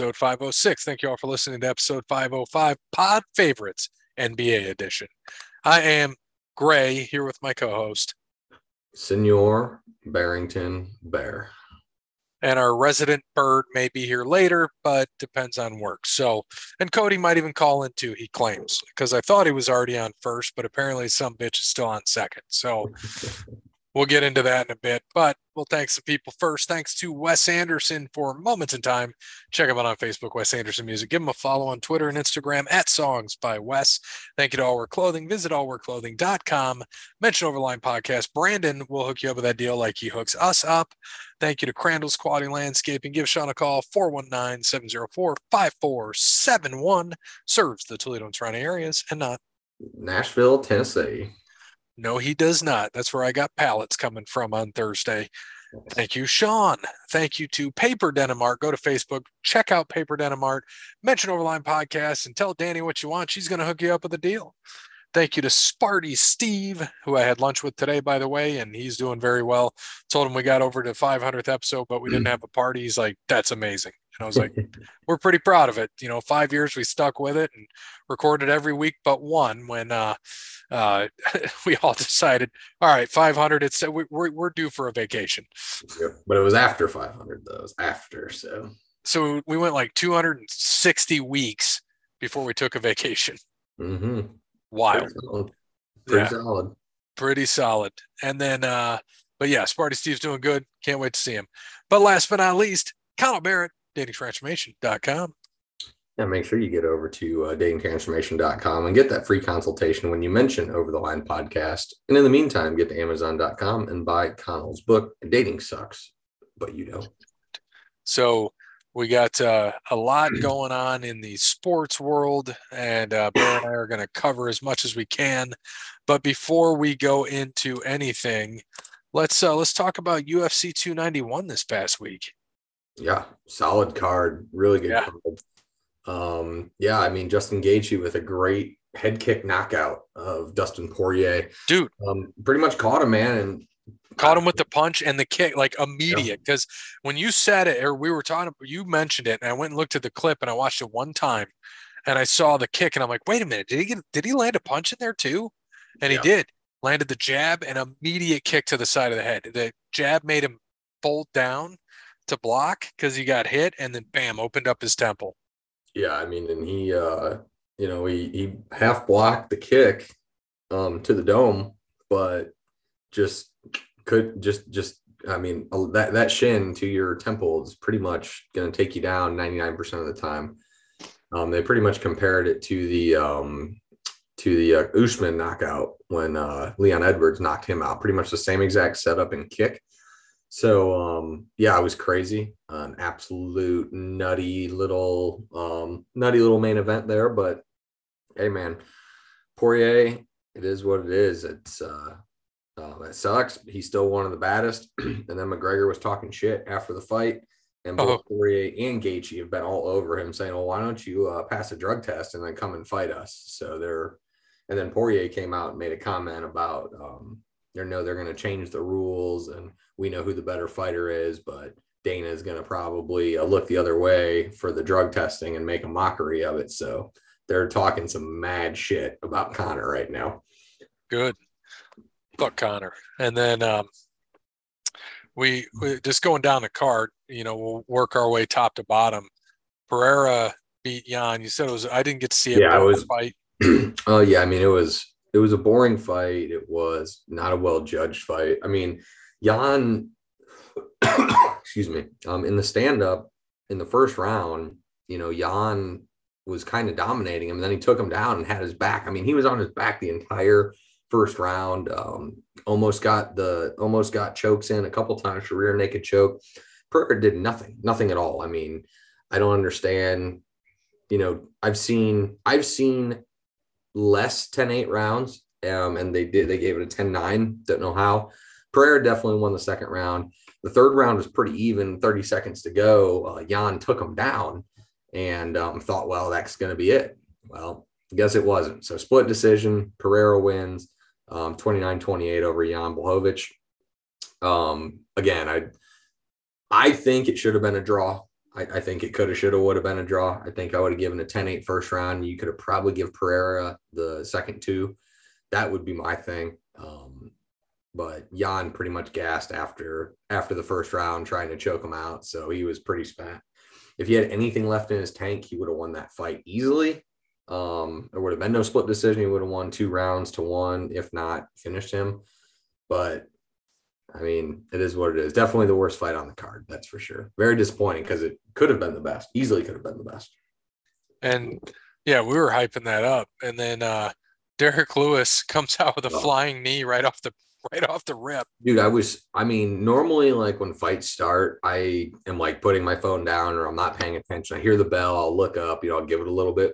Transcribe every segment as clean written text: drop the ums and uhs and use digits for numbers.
episode 506. Thank you all for listening to episode 505, Pod Favorites NBA edition. I am Gray, here with my co-host, Senor Barrington Bear. And our resident bird may be here later, but depends on work. So, and Cody might even call in too, he claims, because I thought he was already on first, but apparently some bitch is still on second. So we'll get into that in a bit, but we'll thank some people first. Thanks to Wes Anderson for Moments in Time. Check him out on Facebook, Wes Anderson Music. Give him a follow on Twitter and Instagram at Songs by Wes. Thank you to All Wear Clothing. Visit allwearclothing.com. Mention Overline Podcast. Brandon will hook you up with that deal like he hooks us up. Thank you to Crandall's Quality Landscaping. Give Sean a call, 419-704-5471. Serves the Toledo and surrounding areas and not Nashville, Tennessee. No, he does not. That's where I got pallets coming from on Thursday. Thank you, Sean. Thank you to PaperDenimArt. Go to Facebook, check out PaperDenimArt, mention Overline Podcast, and tell Danny what you want. She's going to hook you up with a deal. Thank you to Sparty Steve, who I had lunch with today, by the way, and he's doing very well. Told him we got over to 500th episode, but we didn't have a party. He's like, that's amazing. And I was like, we're pretty proud of it. You know, 5 years we stuck with it and recorded every week but one when we all decided, all right, 500, it's we're due for a vacation. Yep. But it was after 500, though. It was after, so we went like 260 weeks before we took a vacation. Mm-hmm. Wild. Pretty solid. Pretty solid. And then, but yeah, Sparty Steve's doing good. Can't wait to see him. But last but not least, Connell Barrett, datingtransformation.com. Yeah, make sure you get over to datingtransformation.com and get that free consultation when you mention Over the Line Podcast. And in the meantime, get to amazon.com and buy Connell's book, Dating Sucks, But You Don't. So we got a lot going on in the sports world, and Bear and I are going to cover as much as we can. But before we go into anything, let's talk about UFC 291 this past week. Yeah, solid card, really good card. Yeah, I mean, Justin Gaethje with a great head kick knockout of Dustin Poirier. Dude, pretty much caught him, man, and caught him with the punch and the kick, like immediate. Because when you said it, or we were talking, you mentioned it, and I went and looked at the clip, and I watched it one time, and I saw the kick, and I'm like, wait a minute, did he land a punch in there too? And he did. Landed the jab and immediate kick to the side of the head. The jab made him fold down to block because he got hit, and then bam, opened up his temple. Yeah, I mean, and he, you know, he half blocked the kick to the dome, but that shin to your temple is pretty much going to take you down 99% of the time. They pretty much compared it to the Usman knockout when Leon Edwards knocked him out. Pretty much the same exact setup and kick. So, yeah, it was crazy. An absolute nutty little main event there. But, hey, man, Poirier, it is what it is. It's that sucks. He's still one of the baddest. And then McGregor was talking shit after the fight. And both Poirier and Gaethje have been all over him saying, well, why don't you pass a drug test and then come and fight us? So and then Poirier came out and made a comment about they're going to change the rules, and we know who the better fighter is, but Dana is going to probably look the other way for the drug testing and make a mockery of it. So they're talking some mad shit about Conor right now. Good. Fuck Conor. And then we just going down the card, you know, we'll work our way top to bottom. Pereira beat Jan. You said it was, I didn't get to see it. Yeah, fight. Oh yeah. I mean, it was a boring fight. It was not a well-judged fight. I mean, Jan, excuse me, in the stand-up in the first round, you know, Jan was kind of dominating him, and then he took him down and had his back. I mean, he was on his back the entire first round, almost got chokes in a couple times, a rear naked choke. Pereira did nothing at all. I mean, I don't understand. You know, I've seen less 10-8 rounds, and they gave it a 10-9. Don't know how. Pereira definitely won the second round. The third round was pretty even, 30 seconds to go. Jan took him down and thought, well, that's going to be it. Well, I guess it wasn't. So split decision, Pereira wins 29-28 over Jan Blachowicz. Again, I think it should have been a draw. I think it could have, should have, would have been a draw. I think I would have given a 10-8 first round. You could have probably give Pereira the second two. That would be my thing. But Jan pretty much gassed after the first round, trying to choke him out. So he was pretty spent. If he had anything left in his tank, he would have won that fight easily. There would have been no split decision. He would have won 2 rounds to 1, if not finished him. But I mean, it is what it is. Definitely the worst fight on the card. That's for sure. Very disappointing because it could have been the best. Easily could have been the best. And yeah, we were hyping that up. And then Derek Lewis comes out with a flying knee right off the rip. Dude, I mean, normally like when fights start, I am like putting my phone down or I'm not paying attention. I hear the bell. I'll look up, I'll give it a little bit.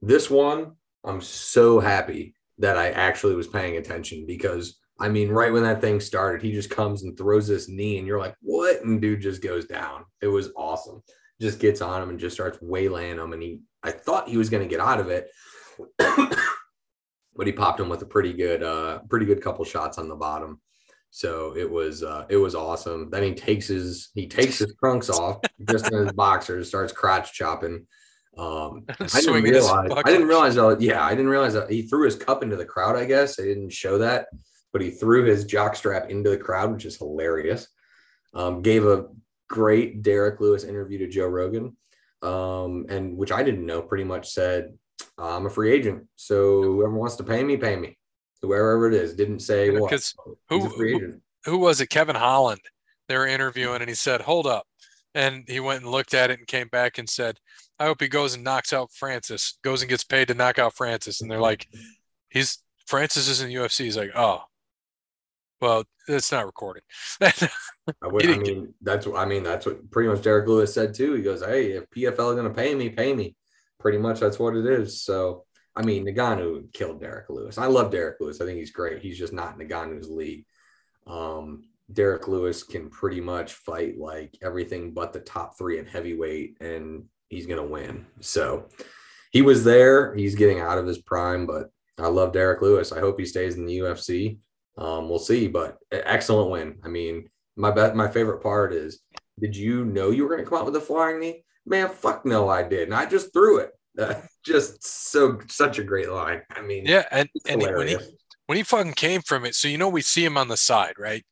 This one, I'm so happy that I actually was paying attention because I mean, right when that thing started, he just comes and throws this knee and you're like, what? And dude just goes down. It was awesome. Just gets on him and just starts waylaying him. And I thought he was going to get out of it, but he popped him with a pretty good couple shots on the bottom. So it was awesome. Then he takes his trunks off just in his boxers, starts crotch chopping. I didn't realize that he threw his cup into the crowd, I guess. I didn't show that. But he threw his jockstrap into the crowd, which is hilarious. Gave a great Derek Lewis interview to Joe Rogan, and which I didn't know, pretty much said, I'm a free agent, so whoever wants to pay me, pay me. Wherever it is. Didn't say what. Because who was it? Kevin Holland. They were interviewing, and he said, hold up. And he went and looked at it and came back and said, I hope he goes and knocks out Francis, goes and gets paid to knock out Francis. And they're like, Francis is in the UFC. He's like, oh. Well, it's not recorded. That's what pretty much Derek Lewis said too. He goes, hey, if PFL is going to pay me. Pretty much that's what it is. So, I mean, Ngannou killed Derek Lewis. I love Derek Lewis. I think he's great. He's just not in Ngannou's league. Derek Lewis can pretty much fight like everything but the top 3 in heavyweight, and he's going to win. So he was there. He's getting out of his prime, but I love Derek Lewis. I hope he stays in the UFC. We'll see, but excellent win. I mean, my favorite part is, did you know you were going to come out with a flying knee? Man, fuck no, I didn't. I just threw it. Such a great line. I mean, yeah, and when he fucking came from it, so we see him on the side, right?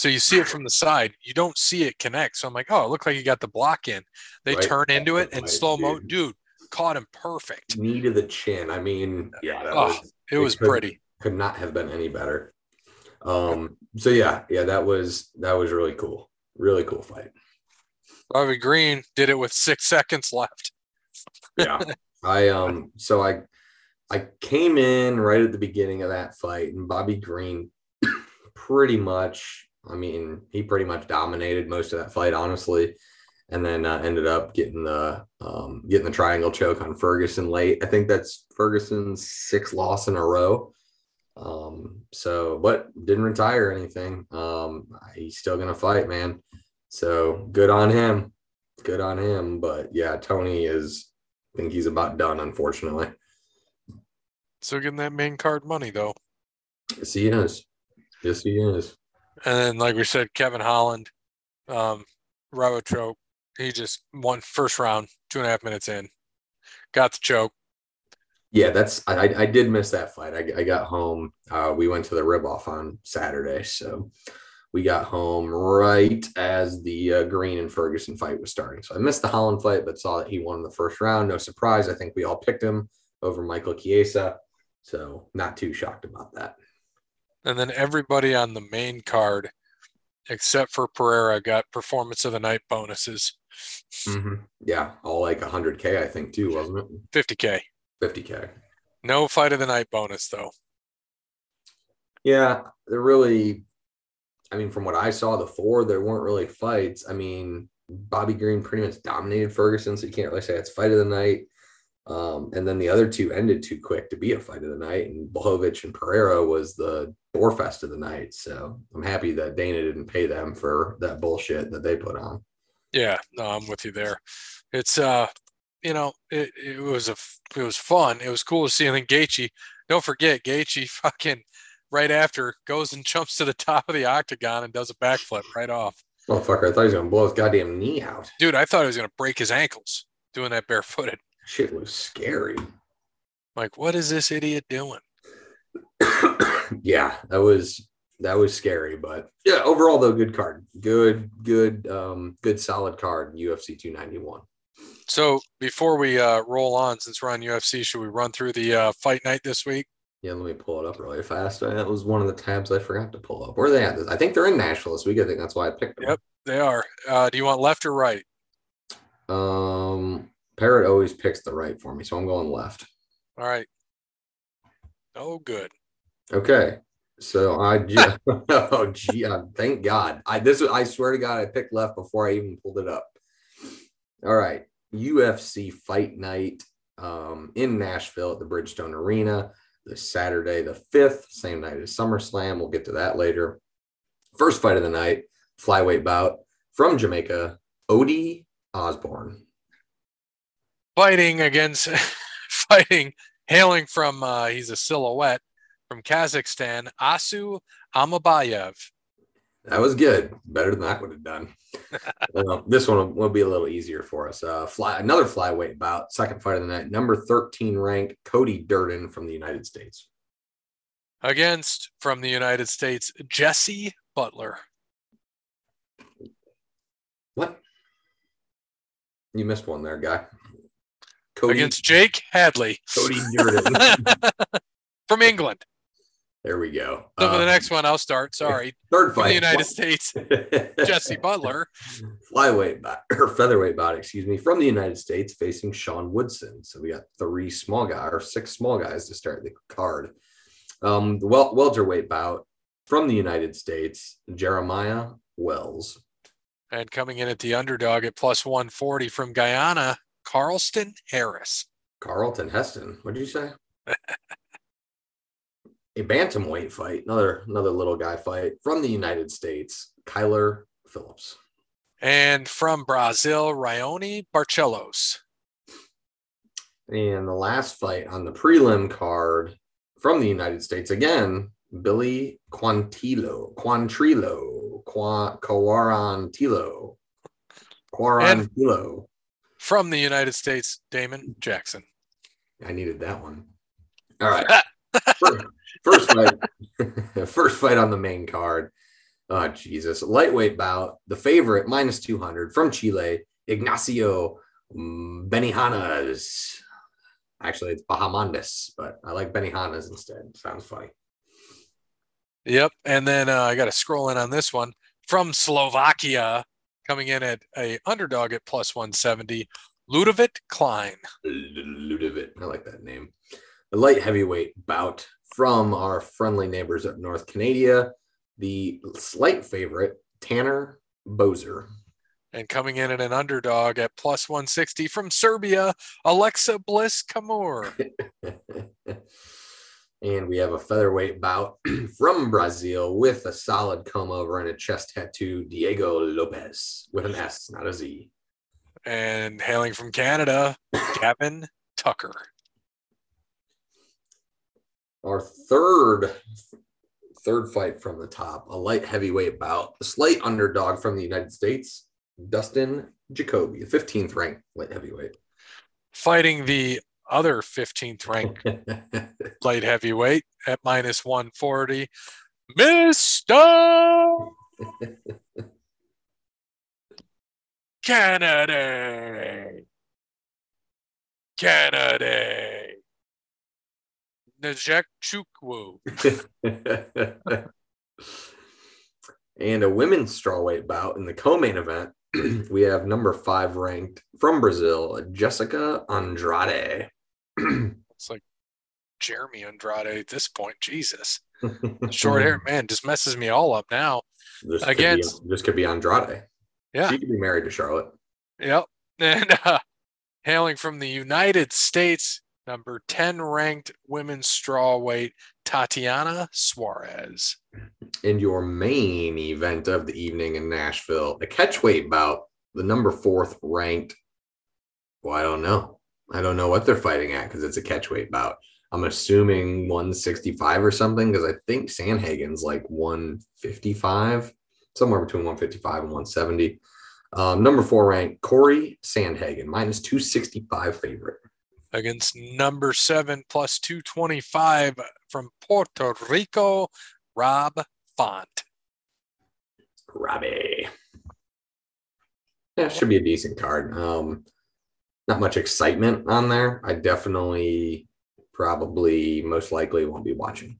So you see it from the side, you don't see it connect. So I'm like, oh, it looked like he got the block in. They turn into it and slow mo, dude, caught him perfect. Knee to the chin. I mean, yeah, it was pretty. Could not have been any better. So yeah, that was really cool. Really cool fight. Bobby Green did it with 6 seconds left. Yeah. I came in right at the beginning of that fight, and Bobby Green pretty much dominated most of that fight, honestly. And then ended up getting the triangle choke on Ferguson late. I think that's Ferguson's 6th loss in a row. But didn't retire or anything. He's still going to fight, man. So good on him. But yeah, Tony I think he's about done, unfortunately. Still getting that main card money though. Yes, he is. And then, like we said, Kevin Holland, Robert Choke, he just won first round, 2.5 minutes in, got the choke. Yeah, I did miss that fight. I got home. We went to the rib off on Saturday, so we got home right as the Green and Ferguson fight was starting. So I missed the Holland fight, but saw that he won the first round. No surprise. I think we all picked him over Michael Chiesa, so not too shocked about that. And then everybody on the main card, except for Pereira, got performance of the night bonuses. Mm-hmm. Yeah, all like $100K, I think, too, wasn't it? $50K. No fight of the night bonus, though. Yeah, they're really, I mean, from what I saw, there weren't really fights. I mean, Bobby Green pretty much dominated Ferguson, so you can't really say it's fight of the night. And then the other two ended too quick to be a fight of the night, and Blachowicz and Pereira was the doorfest of the night. So I'm happy that Dana didn't pay them for that bullshit that they put on. Yeah, no, I'm with you there. It's it was fun. It was cool to see. And then Gaethje, don't forget, Gaethje fucking right after goes and jumps to the top of the octagon and does a backflip right off. Motherfucker, I thought he was going to blow his goddamn knee out. Dude, I thought he was going to break his ankles doing that barefooted. Shit was scary. Like, what is this idiot doing? Yeah, that was scary. But yeah, overall, though, good card. Good, solid card, UFC 291. So before we roll on, since we're on UFC, should we run through the fight night this week? Yeah, let me pull it up really fast. That was one of the tabs I forgot to pull up. Where are they at? I think they're in Nashville this week. I think that's why I picked them. Yep, they are. Do you want left or right? Parrot always picks the right for me, so I'm going left. All right. Oh, good. Okay. So I just oh gee, thank God. I swear to God I picked left before I even pulled it up. All right. UFC Fight Night in Nashville at the Bridgestone Arena. This Saturday, the 5th, same night as SummerSlam. We'll get to that later. First fight of the night, flyweight bout from Jamaica, Odie Osborne. Hailing from, he's a silhouette, from Kazakhstan, Asu Amabayev. That was good. Better than I would have done. This one will be a little easier for us. Another flyweight bout, second fight of the night, number 13 ranked Cody Durden from the United States. Against, from the United States, Jesse Butler. What? You missed one there, guy. Cody. Against Jake Hadley. Cody Durden. From England. There we go. So for the next one, I'll start. Sorry. Third fight. From the United States, Jesse Butler. Flyweight bout, or featherweight bout, excuse me, from the United States facing Sean Woodson. So we got six small guys to start the card. The welterweight bout from the United States, Jeremiah Wells. And coming in at the underdog at plus 140 from Guyana, Carlton Harris. Carlton Heston. What did you say? A bantamweight fight, another little guy fight from the United States, Kyler Phillips. And from Brazil, Rayoni Barcelos. And the last fight on the prelim card from the United States, again, Billy Quarantillo. From the United States, Damon Jackson. I needed that one. All right. First fight on the main card. Oh, Jesus. Lightweight bout. The favorite, minus 200, from Chile, Ignacio Benihana. Actually, it's Bahamondes, but I like Benihana's instead. Sounds funny. Yep. And then I got to scroll in on this one. From Slovakia, coming in at a underdog at plus 170, Ludovic Klein. Ludovic. I like that name. The light heavyweight bout from our friendly neighbors up north, Canada, the slight favorite, Tanner Bozer. And coming in at an underdog at plus 160 from Serbia, Alexa Bliss Kamur. And we have a featherweight bout from Brazil with a solid come over and a chest tattoo, Diego Lopez, with an S, not a Z. And hailing from Canada, Gavin Tucker. Our third fight from the top, a light heavyweight bout, a slight underdog from the United States, Dustin Jacoby, the 15th ranked light heavyweight. Fighting the other 15th ranked light heavyweight at minus 140, Mr. Kennedy. Najak Chukwu. And a women's strawweight bout in the co-main event. We have number 5 ranked from Brazil, Jessica Andrade. It's like Jeremy Andrade at this point. Jesus. Short hair, man, just messes me all up now. This could be Andrade. Yeah. She could be married to Charlotte. Yep. And hailing from the United States, number 10 ranked women's strawweight, Tatiana Suarez. And your main event of the evening in Nashville, the catchweight bout, the number 4th ranked. Well, I don't know. I don't know what they're fighting at because it's a catchweight bout. I'm assuming 165 or something because I think Sanhagen's like 155. somewhere between 155 and 170. Number four ranked Corey Sandhagen, minus 265 favorite. Against number seven, plus 225 from Puerto Rico, Rob Font. Robbie. Yeah, should be a decent card. Not much excitement on there. I definitely probably most likely won't be watching.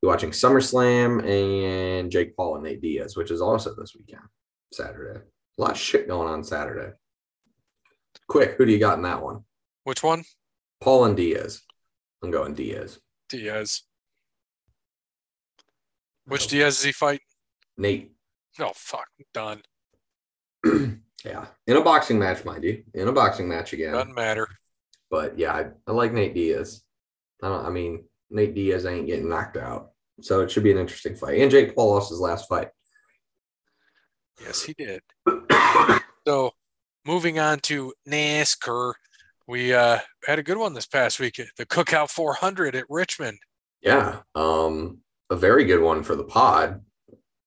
Be watching SummerSlam and Jake Paul and Nate Diaz, which is also this weekend, Saturday. A lot of shit going on Saturday. Quick, who do you got in that one? Which one? Paul and Diaz. I'm going Diaz. Diaz. Which Diaz is he fighting? Nate. Oh, fuck. Done. Yeah. In a boxing match, mind you. In a boxing match again. Doesn't matter. But, yeah, I like Nate Diaz. I mean, Nate Diaz ain't getting knocked out. So it should be an interesting fight. And Jake Paul lost his last fight. Yes, he did. So, moving on to NASCAR. We had a good one this past week. The Cookout 400 at Richmond. Yeah. A very good one for the pod.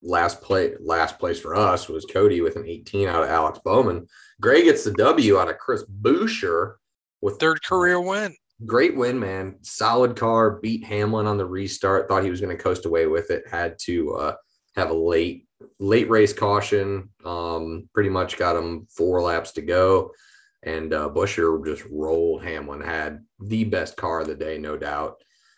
Last place for us was Cody with an 18 out of Alex Bowman. Gray gets the W out of Chris Buescher with third career win. Great win, man. Solid car. Beat Hamlin on the restart. Thought he was going to coast away with it. Had to have a late race caution. Pretty much got him 4 laps to go, and Buescher just rolled Hamlin. Had the best car of the day, no doubt.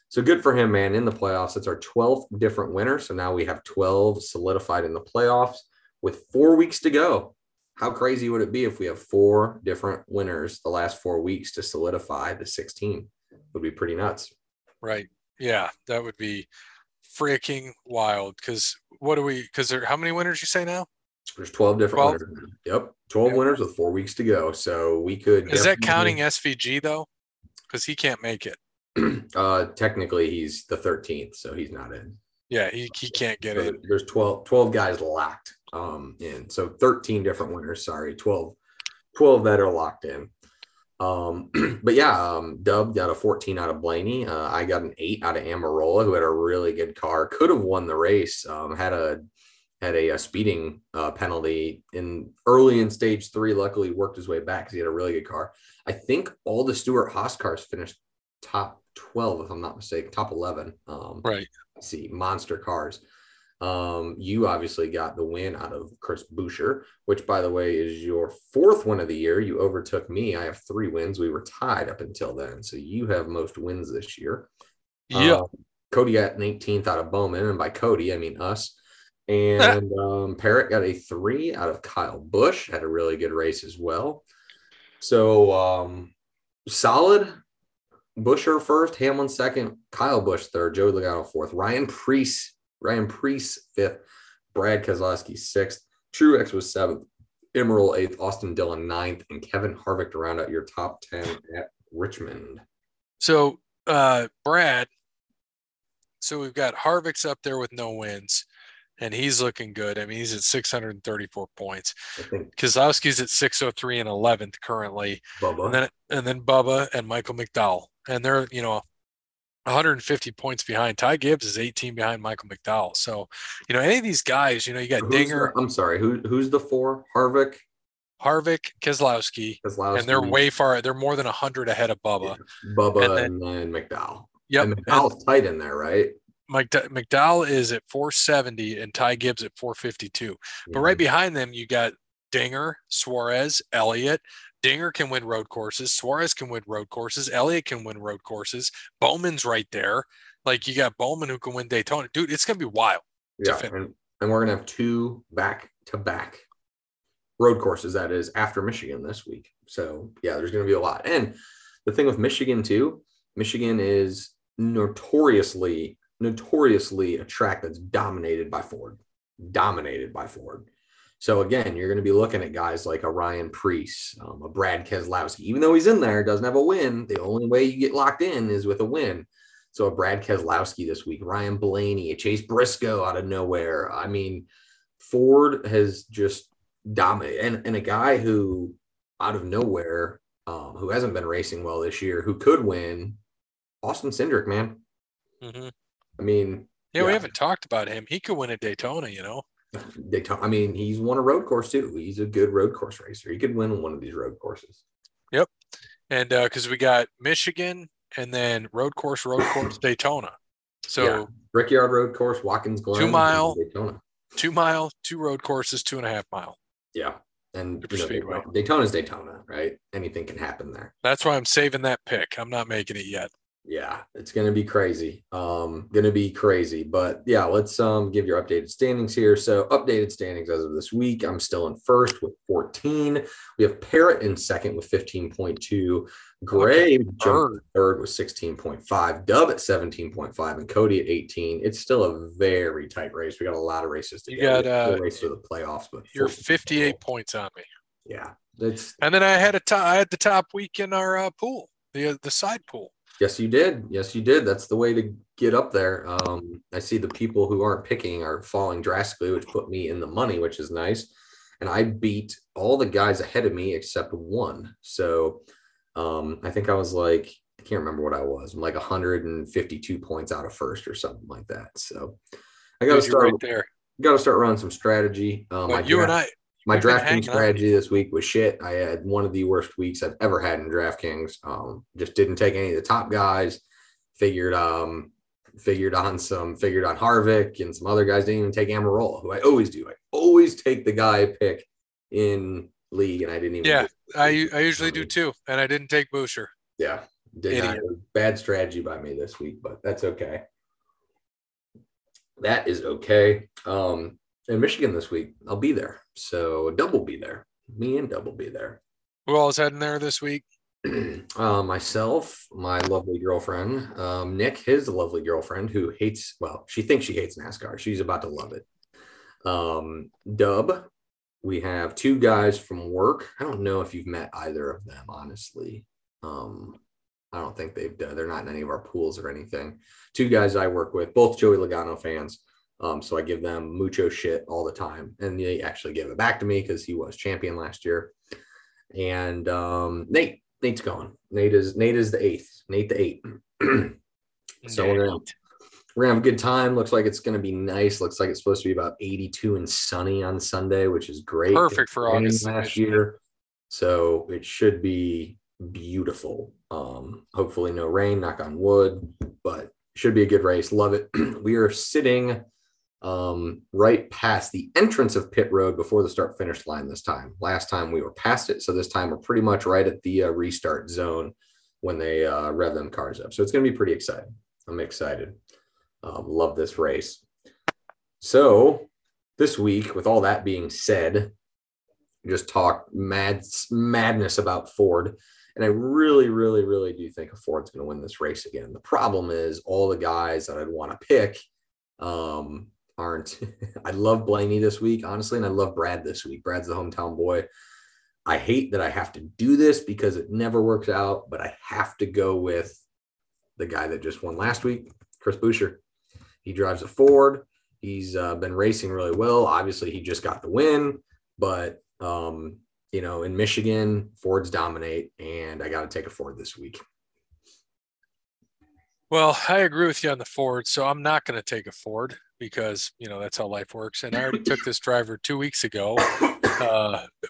So good for him, man, in the playoffs. It's our 12th different winner. So now we have 12 solidified in the playoffs with 4 weeks to go. How crazy would it be if we have 4 different winners the last 4 weeks to solidify the 16? It would be pretty nuts. Right. Yeah, that would be freaking wild. Because there, how many winners you say now? There's 12 different 12? Winners. Yep. 12 winners with 4 weeks to go. So we could. Is that counting SVG though? Because he can't make it. Technically he's the 13th, so he's not in. Yeah, he can't get in. There's 12 guys locked in. So 13 different winners, sorry, 12 that are locked in. But yeah, Dub got a 14 out of Blaney. I got an 8 out of Almirola, who had a really good car. Could have won the race. Had a speeding penalty early in stage 3. Luckily worked his way back because he had a really good car. I think all the Stewart Haas cars finished top 12, if I'm not mistaken, top 11. Right. Let's see, monster cars. You obviously got the win out of Chris Buescher, which, by the way, is your 4th win of the year. You overtook me. I have 3 wins. We were tied up until then. So you have most wins this year. Yeah. Cody got an 18th out of Bowman. And by Cody, I mean us. And Parrott got a 3 out of Kyle Busch. Had a really good race as well. So solid. Buescher first, Hamlin second, Kyle Busch third, Joey Logano fourth, Ryan Preece fifth, Brad Keselowski sixth, Truex was seventh, Emerald eighth, Austin Dillon ninth, and Kevin Harvick to round out your top 10 at Richmond. So, Brad, so we've got Harvick's up there with no wins, and he's looking good. I mean, he's at 634 points. Keselowski's at 603 and 11th currently. Bubba. And then Bubba and Michael McDowell. And they're, 150 points behind. Ty Gibbs is 18 behind Michael McDowell. So, any of these guys, you got Dinger. I'm sorry, who's the 4? Harvick, Keselowski. And they're way far. They're more than 100 ahead of Bubba. Yeah. Bubba and then McDowell. Yep. And McDowell's tight in there, right? McDowell is at 470 and Ty Gibbs at 452. Yeah. But right behind them, you got Dinger, Suarez, Elliott. Dinger can win road courses. Suarez can win road courses. Elliott can win road courses. Bowman's right there. Like, you got Bowman who can win Daytona. Dude, it's going to be wild. Yeah, and we're going to have 2 back-to-back road courses, that is, after Michigan this week. So, yeah, there's going to be a lot. And the thing with Michigan, too, Michigan is notoriously a track that's dominated by Ford. So again, you're going to be looking at guys like a Ryan Preece, a Brad Keselowski. Even though he's in there, doesn't have a win. The only way you get locked in is with a win. So a Brad Keselowski this week, Ryan Blaney, a Chase Briscoe out of nowhere. I mean, Ford has just dominated, and a guy who out of nowhere, who hasn't been racing well this year, who could win, Austin Cindric, man. Mm-hmm. I mean, yeah, we haven't talked about him. He could win at Daytona. Daytona. I mean, he's won a road course too. He's a good road course racer. He could win one of these road courses. Yep. And because we got Michigan and then road course, Daytona. So yeah. Brickyard road course, Watkins Glen, 2 mile, Daytona. 2 mile, two road courses, 2.5 mile. Yeah. And you know, Daytona's Daytona, right? Anything can happen there. That's why I'm saving that pick. I'm not making it yet. Yeah, it's going to be crazy. But yeah, let's give your updated standings here. So updated standings as of this week, I'm still in first with 14. We have Parrott in second with 15.2. Gray jumped third with 16.5. Dub at 17.5 and Cody at 18. It's still a very tight race. We got a lot of races to do. You got a race to the playoffs, but you're 58 points on me. Yeah, that's. And then I had the top week in our pool, the side pool. Yes, you did. That's the way to get up there. I see the people who aren't picking are falling drastically, which put me in the money, which is nice. And I beat all the guys ahead of me except one. So I think I was like, I can't remember what I was. I'm like 152 points out of first or something like that. So I got to start right there. Got to start running some strategy. My drafting strategy this week was shit. I had one of the worst weeks I've ever had in DraftKings. Just didn't take any of the top guys. Figured on Harvick and some other guys. Didn't even take Almirola, who I always do. I always take the guy I pick in league, and I didn't even. Yeah, I usually do too, and I didn't take Buescher. Yeah, bad strategy by me this week, but that's okay. That is okay. In Michigan this week, I'll be there. So double be there. Who all is heading there this week? Myself, my lovely girlfriend, Nick, his lovely girlfriend who hates, well, she thinks she hates NASCAR. She's about to love it. Dub, we have two guys from work. I don't know if you've met either of them, honestly. I don't think they're not in any of our pools or anything. Two guys I work with, both Joey Logano fans. So I give them mucho shit all the time, and they actually give it back to me because he was champion last year. And Nate's gone. Nate is the eighth. Nate the eight. So we're gonna have a good time. Looks like it's gonna be nice. Looks like it's supposed to be about 82 and sunny on Sunday, which is great. Perfect for August last year. So it should be beautiful. Hopefully no rain. Knock on wood, but should be a good race. Love it. We are sitting right past the entrance of pit road before the start finish line this time. Last time we were past it. So this time we're pretty much right at the restart zone when they rev them cars up. So it's going to be pretty exciting. I'm excited. Love this race. So this week, with all that being said, just talk madness about Ford. And I really, really, really do think Ford's going to win this race again. The problem is all the guys that I'd want to pick aren't. I love Blaney this week, honestly, and I love Brad this week. Brad's the hometown boy. I hate that I have to do this because it never works out, but I have to go with the guy that just won last week, Chris Buescher. He drives a Ford. He's been racing really well. Obviously, he just got the win, but you know, in Michigan, Fords dominate, and I got to take a Ford this week. Well, I agree with you on the Ford, so I'm not going to take a Ford because, you know, that's how life works. And I already took this driver 2 weeks ago,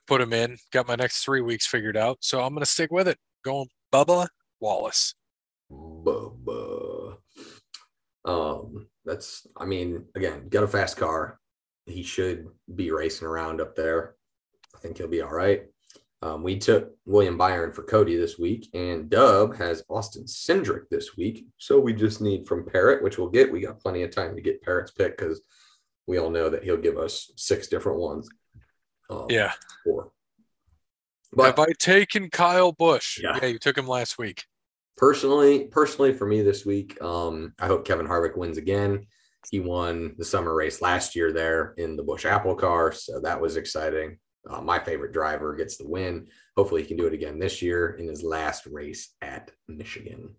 put him in, got my next 3 weeks figured out. So I'm going to stick with it, going Bubba Wallace. Bubba. Again, got a fast car. He should be racing around up there. I think he'll be all right. We took William Byron for Cody this week, and Dub has Austin Cindric this week. So we just need from Parrott, which we'll get. We got plenty of time to get Parrott's pick because we all know that he'll give us six different ones. Four. But have I taken Kyle Busch? Yeah, you took him last week. Personally for me this week, I hope Kevin Harvick wins again. He won the summer race last year there in the Busch Apple car, so that was exciting. My favorite driver gets the win. Hopefully he can do it again this year in his last race at Michigan.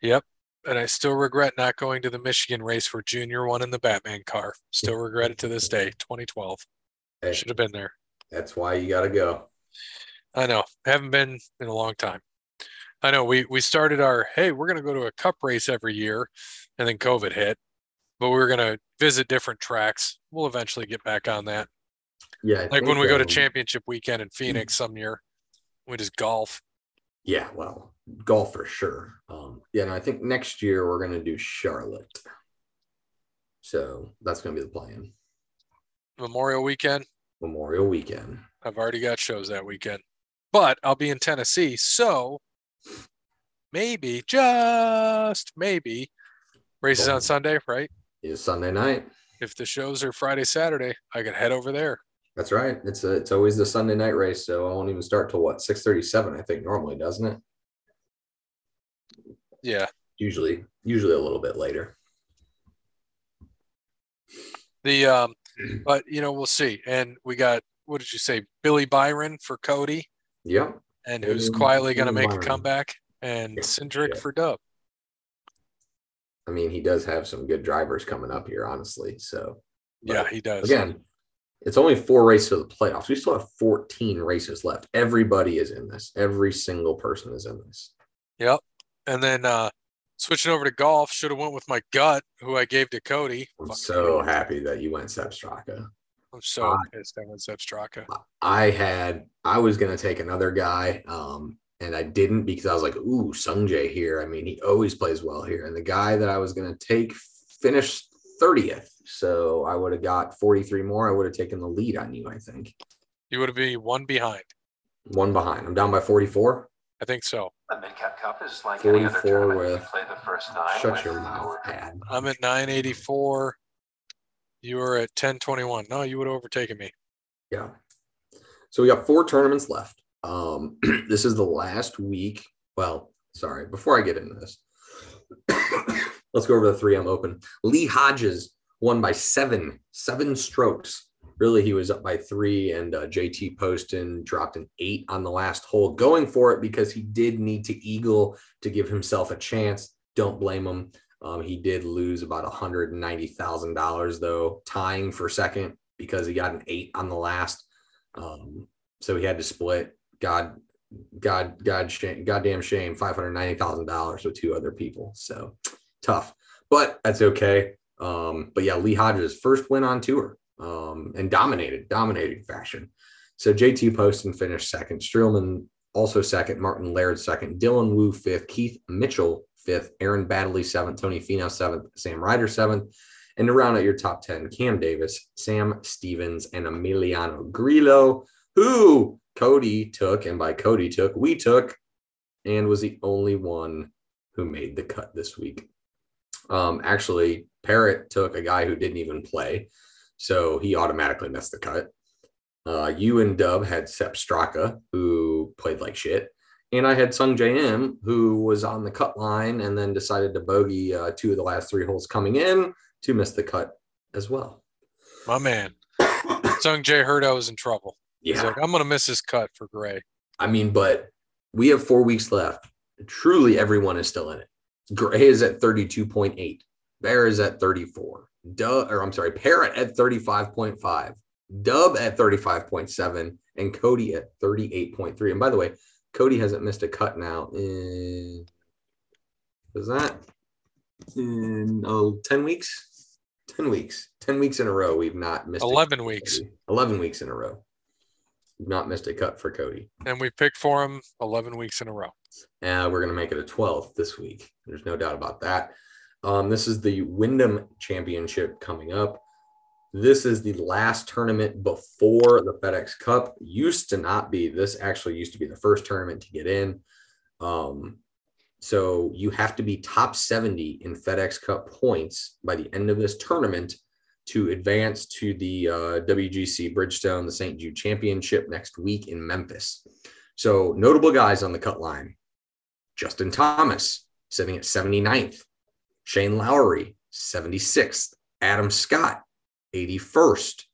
Yep. And I still regret not going to the Michigan race where Junior won in the Batman car. Still regret it to this day, 2012. I should have been there. That's why you got to go. I know. Haven't been in a long time. I know we started we're going to go to a cup race every year, and then COVID hit. but we were going to visit different tracks. We'll eventually get back on that. Yeah. Like when we go to championship weekend in Phoenix some year, we just golf. Yeah. Well, golf for sure. Yeah. And I think next year we're going to do Charlotte. So that's going to be the plan. Memorial weekend. Memorial weekend. I've already got shows that weekend, but I'll be in Tennessee. So maybe, just maybe, races on Sunday, right? It's Sunday night. If the shows are Friday, Saturday, I could head over there. That's right. It's always the Sunday night race, so I won't even start till what, 6:37, I think, normally, doesn't it? Yeah. Usually a little bit later. The but you know, we'll see. And we got, what did you say, Billy Byron for Cody? Yep. And who's quietly going to make a comeback, and Cindric for Dub. I mean, he does have some good drivers coming up here, honestly. So, yeah, he does. Again, it's only 4 races to the playoffs. We still have 14 races left. Everybody is in this. Every single person is in this. Yep. And then switching over to golf, should have went with my gut, who I gave to Cody. I'm so happy that you went Sepp Straka. I'm so pissed I went Sepp Straka. I was going to take another guy. And I didn't, because I was like, ooh, Sungjae here. I mean, he always plays well here. And the guy that I was going to take finished 30th. So I would have got 43 more. I would have taken the lead on you, I think. You would have been one behind. One behind. I'm down by 44? I think so. The Midcap Cup is like any other tournament. You play the first 9. Shut your mouth, Pat. I'm at 984. You were at 1021. No, you would have overtaken me. Yeah. So we got 4 tournaments left. This is the last week. Well, sorry, before I get into this, let's go over the 3M Open. Lee Hodges won by 7 strokes. Really, he was up by 3, and JT Poston dropped an 8 on the last hole, going for it because he did need to eagle to give himself a chance. Don't blame him. He did lose about $190,000, though, tying for second because he got an 8 on the last. So he had to split. Goddamn shame, $590,000 with 2 other people. So tough, but that's okay. But yeah, Lee Hodges' first win on tour, and dominated fashion. So JT Poston finished second, Streelman also second, Martin Laird second, Dylan Wu fifth, Keith Mitchell fifth, Aaron Baddeley seventh, Tony Finau seventh, Sam Ryder seventh, and to round out your top 10, Cam Davis, Sam Stevens, and Emiliano Grillo, who Cody took, and by Cody took, we took, and was the only one who made the cut this week. Actually, Parrott took a guy who didn't even play, so he automatically missed the cut. You and Dub had Sepp Straka, who played like shit, and I had Sungjae Im, who was on the cut line and then decided to bogey 2 of the last 3 holes coming in to miss the cut as well. My man. Sungjae heard I was in trouble. Yeah. He's like, I'm going to miss this cut for Gray. I mean, but we have 4 weeks left. Truly, everyone is still in it. Gray is at 32.8. Bear is at 34. Parrot at 35.5. Dub at 35.7. And Cody at 38.3. And by the way, Cody hasn't missed a cut now in, was that in 10 weeks? 10 weeks. 10 weeks in a row we've not missed 11 weeks. 11 weeks in a row. Not missed a cut for Cody, and we picked for him 11 weeks in a row. We're gonna make it a 12th this week. There's no doubt about that. This is the Wyndham Championship coming up. This is the last tournament before the FedEx Cup. Used to not be. This actually used to be the first tournament to get in. So you have to be top 70 in FedEx Cup points by the end of this tournament to advance to the WGC Bridgestone, the St. Jude Championship next week in Memphis. So notable guys on the cut line: Justin Thomas sitting at 79th, Shane Lowry 76th, Adam Scott 81st.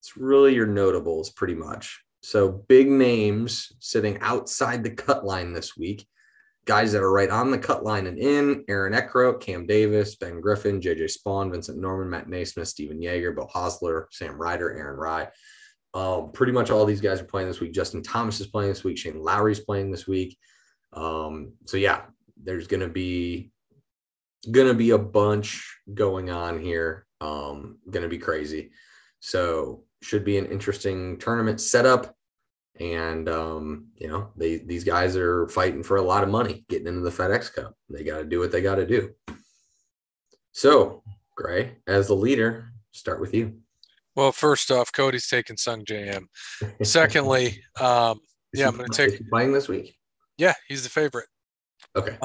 It's really your notables pretty much. So big names sitting outside the cut line this week. Guys that are right on the cut line and in: Aaron Eckroat, Cam Davis, Ben Griffin, JJ Spawn, Vincent Norman, Matt Naismith, Stephen Jaeger, Bill Hosler, Sam Ryder, Aaron Rye. Pretty much all these guys are playing this week. Justin Thomas is playing this week. Shane Lowry's playing this week. So yeah, there's going to be going to be a bunch going on here. Going to be crazy. So should be an interesting tournament setup. And, you know, these guys are fighting for a lot of money, getting into the FedEx Cup. They got to do what they got to do. So, Gray, as the leader, start with you. Well, first off, Cody's taking Sung JM. Secondly, I'm going to take – playing this week? Yeah, he's the favorite. Okay.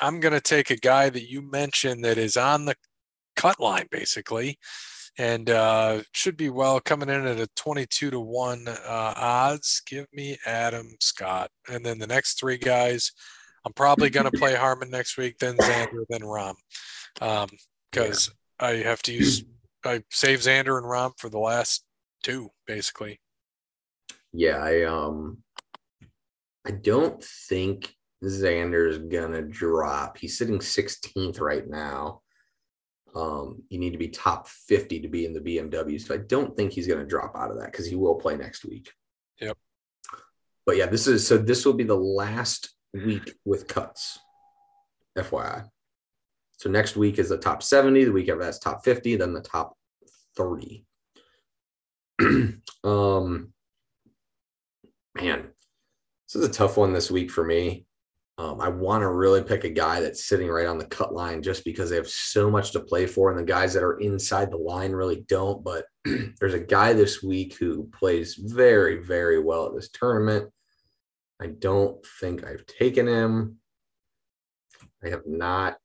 I'm going to take a guy that you mentioned that is on the cut line, basically, and should be well coming in at a 22-1 odds. Give me Adam Scott. And then the next three guys, I'm probably going to play Harmon next week, then Xander, then Rom, because I have to use – I save Xander and Rom for the last two, basically. Yeah, I don't think Xander's going to drop. He's sitting 16th right now. You need to be top 50 to be in the BMW. So I don't think he's going to drop out of that because he will play next week. Yep. But yeah, this will be the last week with cuts, FYI. So next week is the top 70. The week after that's top 50, then the top 30. Man, this is a tough one this week for me. I want to really pick a guy that's sitting right on the cut line just because they have so much to play for, and the guys that are inside the line really don't. But there's a guy this week who plays very, very well at this tournament. I don't think I've taken him. I have not.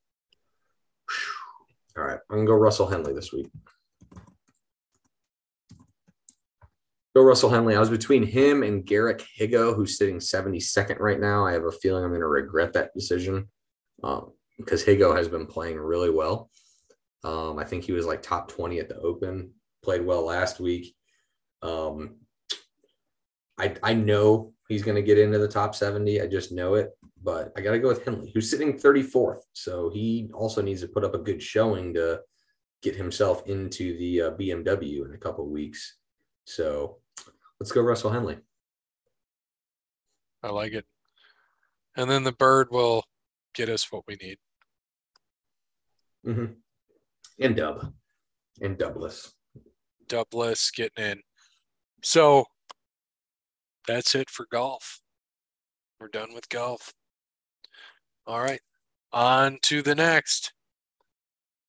All right, I'm going to go Russell Henley this week. Go Russell Henley. I was between him and Garrick Higo, who's sitting 72nd right now. I have a feeling I'm going to regret that decision because Higo has been playing really well. I think he was like top 20 at the Open, played well last week. I know he's going to get into the top 70. I just know it, but I got to go with Henley, who's sitting 34th. So he also needs to put up a good showing to get himself into the BMW in a couple of weeks. So let's go Russell Henley. I like it. And then the bird will get us what we need. Mm-hmm. And Dub. And Dubless. Dubless getting in. So that's it for golf. We're done with golf. All right. On to the next.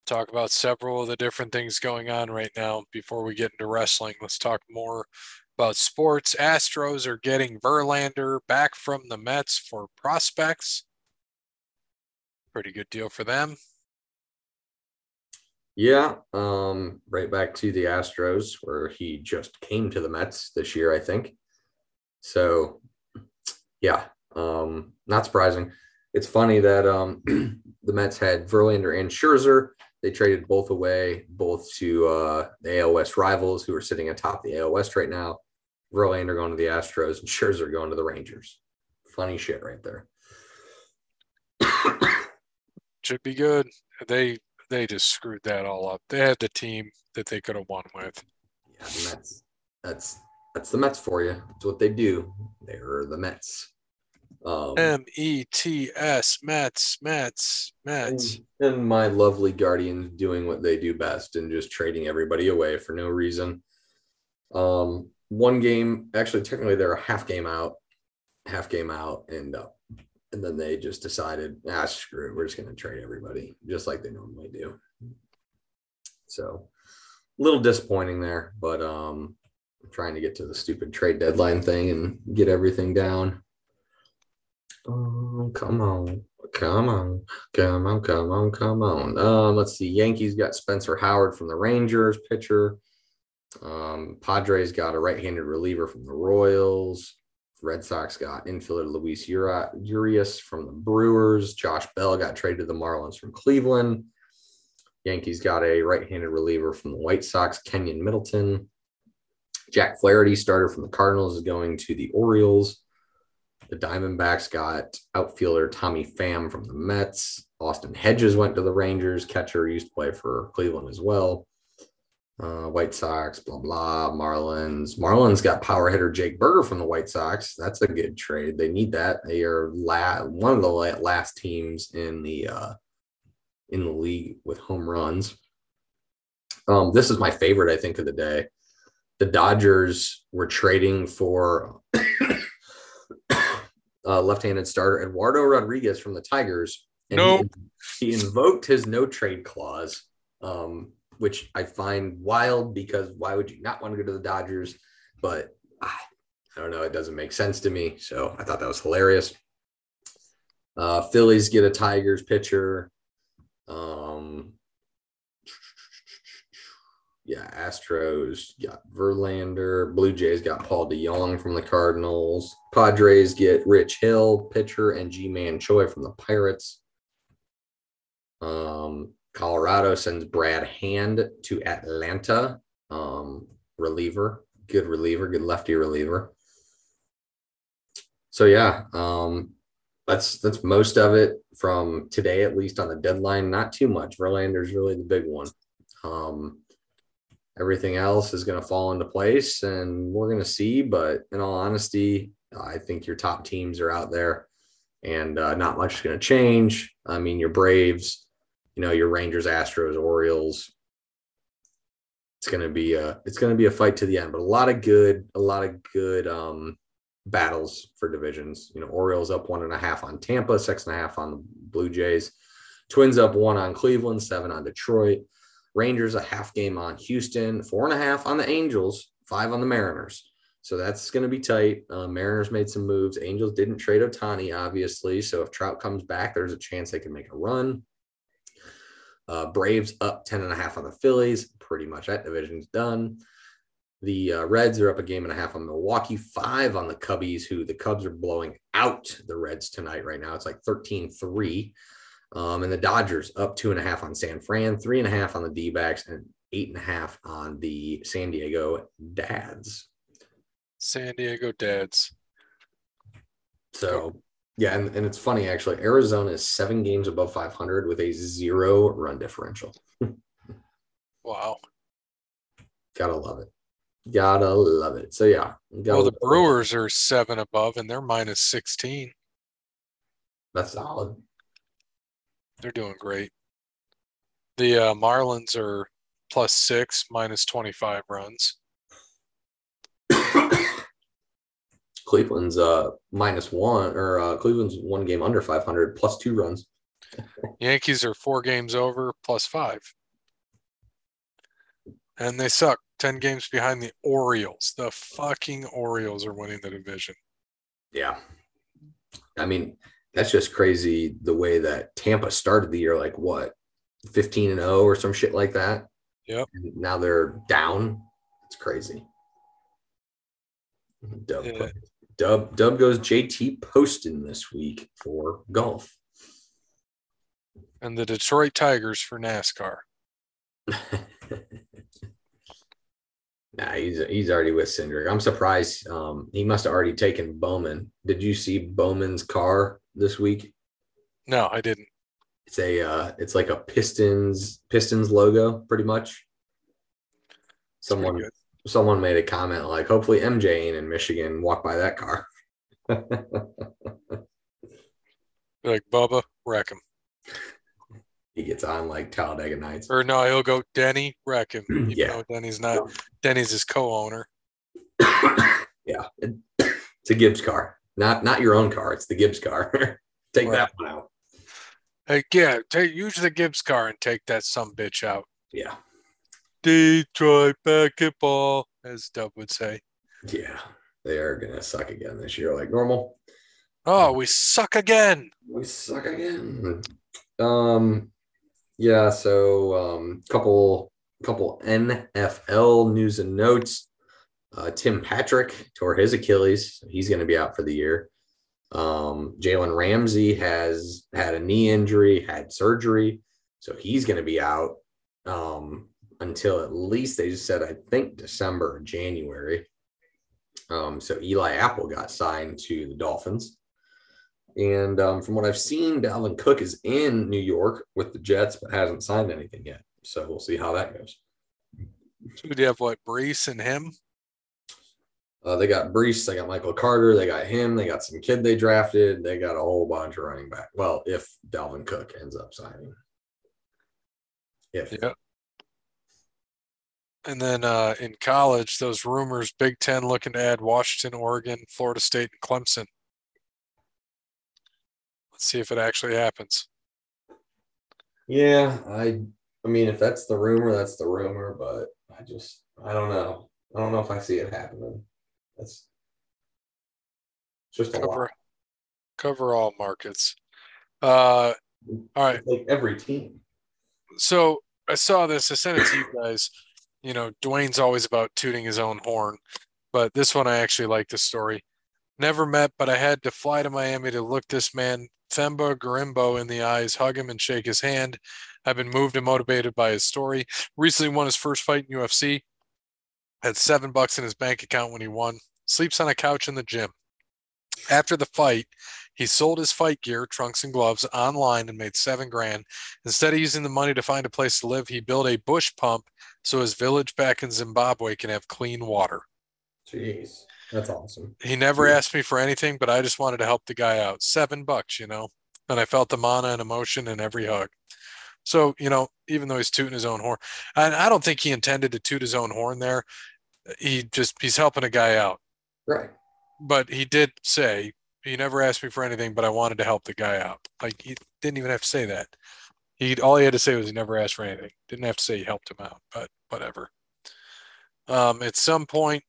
Talk about several of the different things going on right now before we get into wrestling. Let's talk more about sports. Astros are getting Verlander back from the Mets for prospects. Pretty good deal for them. Yeah, right back to the Astros, where he just came to the Mets this year, I think. So, yeah, not surprising. It's funny that the Mets had Verlander and Scherzer. They traded both away, both to the AL West rivals who are sitting atop the AL West right now. Verlander going to the Astros and Scherzer going to the Rangers. Funny shit right there. Should be good. They just screwed that all up. They had the team that they could have won with. Yeah, the Mets. That's the Mets for you. That's what they do. They're the Mets. METS, Mets. And my lovely Guardians doing what they do best and just trading everybody away for no reason. One game, actually, technically they're a half game out, and then they just decided, screw it, we're just going to trade everybody, just like they normally do. So a little disappointing there, but I'm trying to get to the stupid trade deadline thing and get everything down. Oh, come on. Let's see. Yankees got Spencer Howard from the Rangers, pitcher. Padres got a right-handed reliever from the Royals. Red Sox got infielder Luis Urias from the Brewers. Josh Bell got traded to the Marlins from Cleveland. Yankees got a right-handed reliever from the White Sox, Kenyon Middleton. Jack Flaherty, starter from the Cardinals, is going to the Orioles. The Diamondbacks got outfielder Tommy Pham from the Mets. Austin Hedges went to the Rangers. Catcher used to play for Cleveland as well. White Sox, blah, blah, Marlins. Marlins got power hitter Jake Berger from the White Sox. That's a good trade. They need that. They are one of the last teams in the in the league with home runs. This is my favorite, I think, of the day. The Dodgers were trading for left-handed starter Eduardo Rodriguez from the Tigers. And he invoked his no-trade clause, which I find wild, because why would you not want to go to the Dodgers? But I don't know. It doesn't make sense to me. So I thought that was hilarious. Phillies get a Tigers pitcher. Yeah, Astros got Verlander. Blue Jays got Paul DeJong from the Cardinals. Padres get Rich Hill, pitcher, and G-Man Choi from the Pirates. Colorado sends Brad Hand to Atlanta. Reliever, good lefty reliever. So yeah, that's most of it from today, at least on the deadline. Not too much. Verlander's really the big one. Everything else is going to fall into place, and we're going to see. But in all honesty, I think your top teams are out there, and not much is going to change. I mean, your Braves, your Rangers, Astros, Orioles. It's going to be a fight to the end, but a lot of good battles for divisions. Orioles up 1.5 on Tampa, 6.5 on the Blue Jays. Twins up 1 on Cleveland, 7 on Detroit. Rangers a half game on Houston, 4.5 on the Angels, 5 on the Mariners. So that's going to be tight. Mariners made some moves. Angels didn't trade Ohtani, obviously. So if Trout comes back, there's a chance they can make a run. Braves up 10.5 on the Phillies. Pretty much that division's done. The Reds are up 1.5 on Milwaukee, 5 on the Cubbies, who the Cubs are blowing out the Reds tonight. Right now, it's like 13-3. And the Dodgers up 2.5 on San Fran, 3.5 on the D-backs, and 8.5 on the San Diego Dads. So, yeah, and it's funny, actually. Arizona is 7 games above 500 with a 0 run differential. Wow. Gotta love it. So, yeah. Well, the Brewers are 7 above, and they're minus 16. That's solid. They're doing great. The Marlins are plus 6, minus 25 runs. Cleveland's minus 1, or Cleveland's 1 game under 500, plus 2 runs. Yankees are 4 games over, plus 5. And they suck. 10 games behind the Orioles. The fucking Orioles are winning the division. Yeah. I mean, that's just crazy the way that Tampa started the year, like what, 15-0 or some shit like that. Yep. And now they're down. It's crazy. Dub goes JT Poston this week for golf. And the Detroit Tigers for NASCAR. Nah, he's already with Cindric. I'm surprised. He must have already taken Bowman. Did you see Bowman's car this week? No, I didn't. It's a it's like a Pistons logo, pretty much. Someone made a comment like, "Hopefully MJ ain't in Michigan. Walk by that car." Like Bubba, wreck him. He gets on like Talladega Nights. Or no, he'll go Denny, wreck him. Even though Denny's not. Denny's his co-owner. Yeah. It's a Gibbs car. Not your own car. It's the Gibbs car. Take that one out. Hey, yeah, use the Gibbs car and take that sumbitch out. Yeah. Detroit basketball, as Dub would say. Yeah. They are going to suck again this year like normal. Oh, we suck again. Yeah, so couple NFL news and notes. Tim Patrick tore his Achilles. So he's going to be out for the year. Jalen Ramsey has had a knee injury, had surgery. So he's going to be out until at least, they just said, I think December or January. So Eli Apple got signed to the Dolphins. And from what I've seen, Dalvin Cook is in New York with the Jets, but hasn't signed anything yet. So we'll see how that goes. So do you have what, Brees and him? They got Brees, they got Michael Carter, they got him, they got some kid they drafted, they got a whole bunch of running back. Well, if Dalvin Cook ends up signing. Yeah. And then in college, those rumors, Big Ten looking to add Washington, Oregon, Florida State, and Clemson. Let's see if it actually happens. Yeah, I mean, if that's the rumor, that's the rumor, but I don't know. I don't know if I see it happening. That's just a lot. Cover all markets. All right. Like every team. So I saw this. I sent it to you guys. You know, Dwayne's always about tooting his own horn, but this one I actually like the story. Never met, but I had to fly to Miami to look this man, Themba Garimbo, in the eyes, hug him, and shake his hand. I've been moved and motivated by his story. Recently won his first fight in UFC. Had $7 in his bank account when he won. Sleeps on a couch in the gym. After the fight, he sold his fight gear, trunks, and gloves online and made $7,000. Instead of using the money to find a place to live, he built a bush pump so his village back in Zimbabwe can have clean water. Jeez, that's awesome. He never asked me for anything, but I just wanted to help the guy out. $7, you know, and I felt the mana and emotion in every hug. So, you know, even though he's tooting his own horn, and I don't think he intended to toot his own horn there. He's helping a guy out. Right. But he did say, he never asked me for anything, but I wanted to help the guy out. Like, he didn't even have to say that. All he had to say was he never asked for anything. Didn't have to say he helped him out, but whatever. At some point,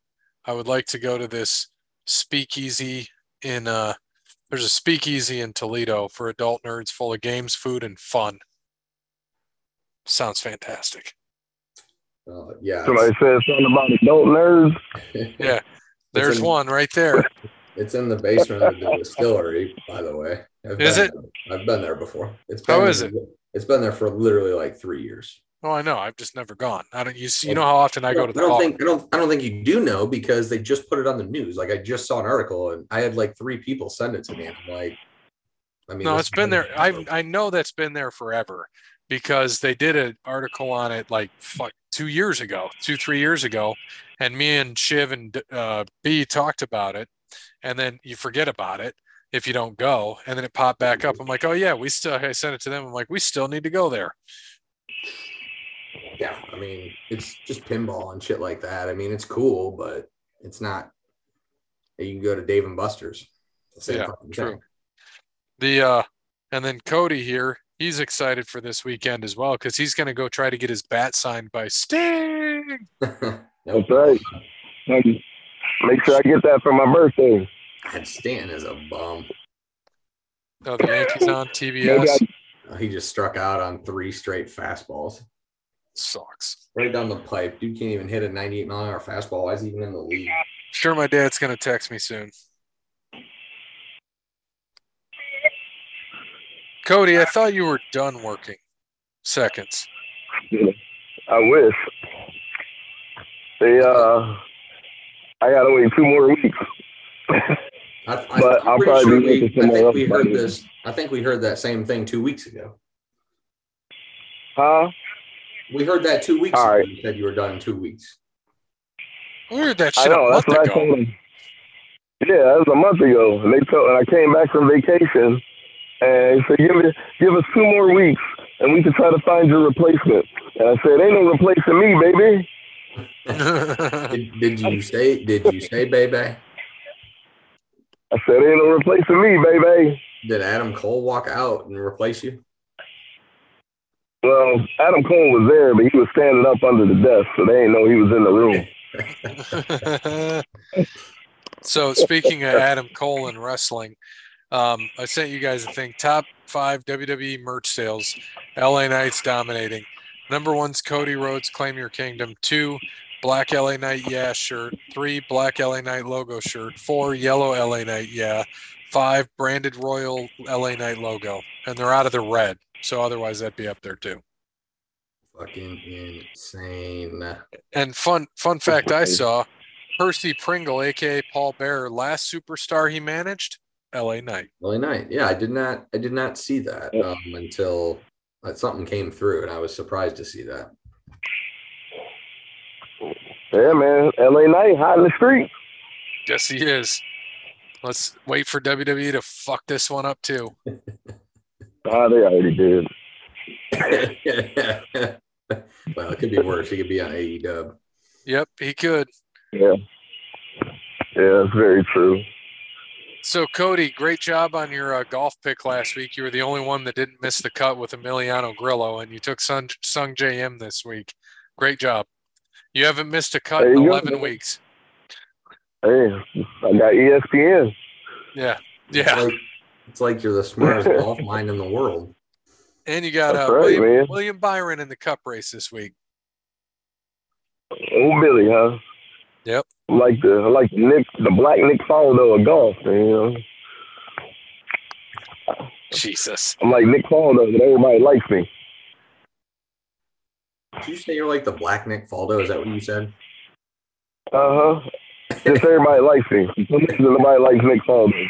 I would like to go to this speakeasy in there's a speakeasy in Toledo for adult nerds full of games, food, and fun. Sounds fantastic. Yeah. Somebody said something about adult nerds. Yeah. There's one right there. It's in the basement of the distillery, by the way. I've been there before. It's been there for literally like 3 years. Oh, I know. I've just never gone. You know how often I go to the hall. I don't think you do know, because they just put it on the news. Like, I just saw an article and I had like 3 people send it to me. And I'm like, no, it's been there. I know that's been there forever, because they did an article on it like 3 years ago. And me and Shiv and B talked about it. And then you forget about it if you don't go. And then it popped back up. I'm like, oh, yeah, I sent it to them. I'm like, we still need to go there. Yeah, I mean, it's just pinball and shit like that. I mean, it's cool, but it's not. You can go to Dave and Buster's. Yeah, true. And then Cody here, he's excited for this weekend as well, because he's going to go try to get his bat signed by Sting. That's right. Thank you. Make sure I get that for my birthday. God, Stan is a bum. Oh, the Yankees on TBS. He just struck out on 3 straight fastballs. Sucks. Right down the pipe. Dude can't even hit a 98-mile-an-hour fastball. Why is he even in the league? Sure, my dad's going to text me soon. Cody, I thought you were done working. Seconds. Yeah, I wish. They, I gotta wait 2 more weeks. But I'll probably be making some more. I think we heard that same thing 2 weeks ago. Huh? We heard that 2 weeks ago. Right. You said you were done in 2 weeks. We heard that shit. I know, that's what I told them. Yeah, that was a month ago. And I came back from vacation and they said, give us 2 more weeks and we can try to find your replacement. And I said, ain't no replacing me, baby. Did you say baby? I said ain't no replacing me, baby. Did Adam Cole walk out and replace you? Well, Adam Cole was there, but he was standing up under the desk, so they ain't know he was in the room. So speaking of Adam Cole and wrestling, I sent you guys a thing. Top 5 WWE merch sales. LA Knights dominating. Number 1's Cody Rhodes, Claim Your Kingdom. 2, black LA Knight Yeah shirt. 3, black LA Knight logo shirt. 4, yellow LA Knight Yeah. 5, branded Royal LA Knight logo. And they're out of the red. So otherwise, that'd be up there too. Fucking insane. And fun fact I saw, Percy Pringle, a.k.a. Paul Bearer, last superstar he managed, LA Knight. LA Knight. Yeah, I did not see that until... That something came through, and I was surprised to see that. Yeah, man. LA Knight, hot in the street. Yes, he is. Let's wait for WWE to fuck this one up, too. They already did. Well, it could be worse. He could be on AEW. Yep, he could. Yeah. Yeah, that's very true. So, Cody, great job on your golf pick last week. You were the only one that didn't miss the cut with Emiliano Grillo, and you took Sung J.M. this week. Great job. You haven't missed a cut in 11 weeks. Hey, I got ESPN. Yeah. Yeah. It's like you're the smartest golf mind in the world. And you got William Byron in the cup race this week. Oh, Billy, huh? Yep. I like the Nick, the black Nick Faldo of golf, man. You know? Jesus. I'm like Nick Faldo, and everybody likes me. Did you say you're like the black Nick Faldo? Is that what you said? Uh-huh. Just everybody likes me. Nobody likes Nick Faldo.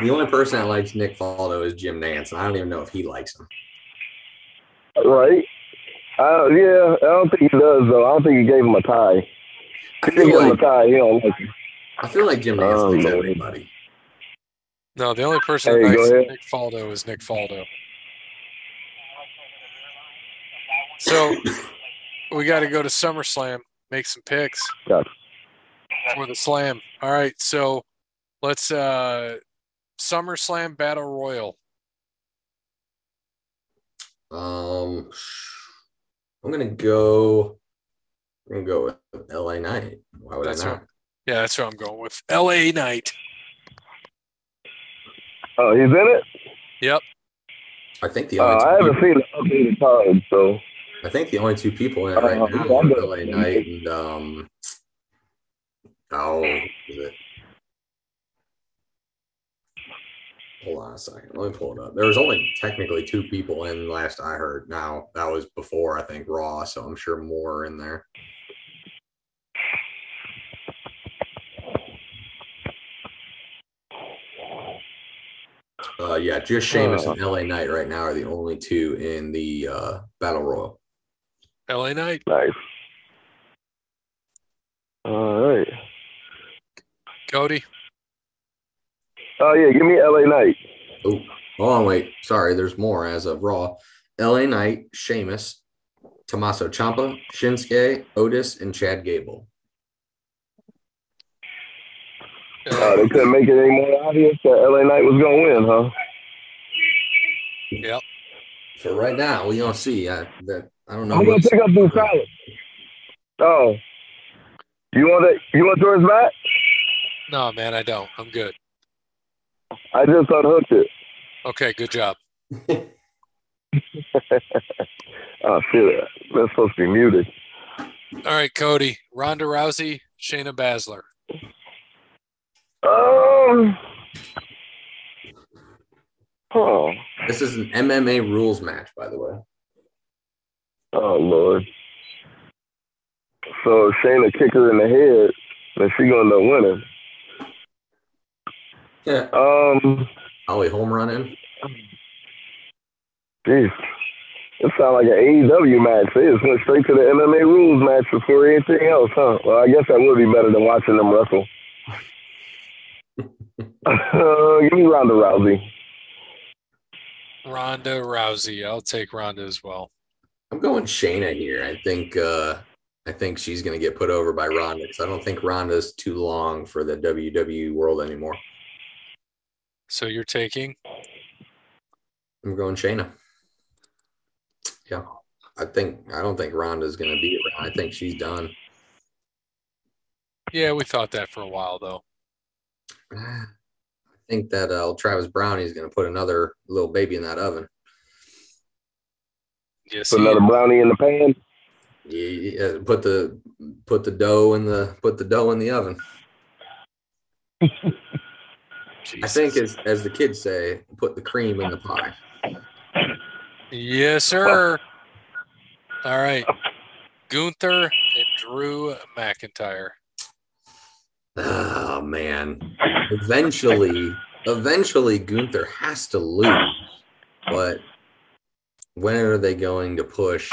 The only person that likes Nick Faldo is Jim Nance, and I don't even know if he likes him. Right. Yeah, I don't think he does, though. I don't think he gave him a tie. He didn't give him a tie. He don't like him. I feel like Jim Nance likes everybody. No, the only person that likes Nick Faldo is Nick Faldo. So we got to go to SummerSlam, make some picks for the slam. All right, so let's SummerSlam Battle Royal. I'm gonna go with LA Knight. Why would I not? Yeah, that's what I'm going with. LA Knight. Oh, he's in it? Yep. I think the only I haven't seen it up in time, so I think the only two people in it right now are LA Knight and hold on a second. Let me pull it up. There was only technically two people in last I heard. Now, that was before, I think, Raw, so I'm sure more are in there. Just Sheamus and LA Knight right now are the only two in the Battle Royal. LA Knight. Nice. All right. Cody. Oh, yeah, give me L.A. Knight. Oh, hold on, wait. Sorry, there's more as of Raw. L.A. Knight, Sheamus, Tommaso Ciampa, Shinsuke, Otis, and Chad Gable. They couldn't make it any more obvious that L.A. Knight was going to win, huh? Yep. So right now, we don't see. I don't know. I'm going to pick up Drew Collins. Oh. You want George back? No, man, I don't. I'm good. I just unhooked it. Okay, good job. Oh, shit. That's supposed to be muted. All right, Cody. Ronda Rousey, Shayna Baszler. Oh. This is an MMA rules match, by the way. Oh, Lord. So if Shayna kick her in the head, then she's going to end up winning. Yeah. Ollie home run in. Jeez. It sounds like an AEW match. They just went straight to the MMA rules match before anything else, huh? Well, I guess that would be better than watching them wrestle. Give me Ronda Rousey. Ronda Rousey. I'll take Ronda as well. I'm going Shayna here. I think she's going to get put over by Ronda because I don't think Ronda's too long for the WWE world anymore. So you're taking? I'm going Shayna. Yeah. I don't think Ronda's going to be around. I think she's done. Yeah, we thought that for a while, though. I think that Travis Brownie's going to put another little baby in that oven. Yes. Put another brownie in the pan. Yeah. Put the dough in the oven. Jesus. I think, as the kids say, put the cream in the pie. Yes, sir. All right. Gunther and Drew McIntyre. Oh, man. Eventually Gunther has to lose. But when are they going to push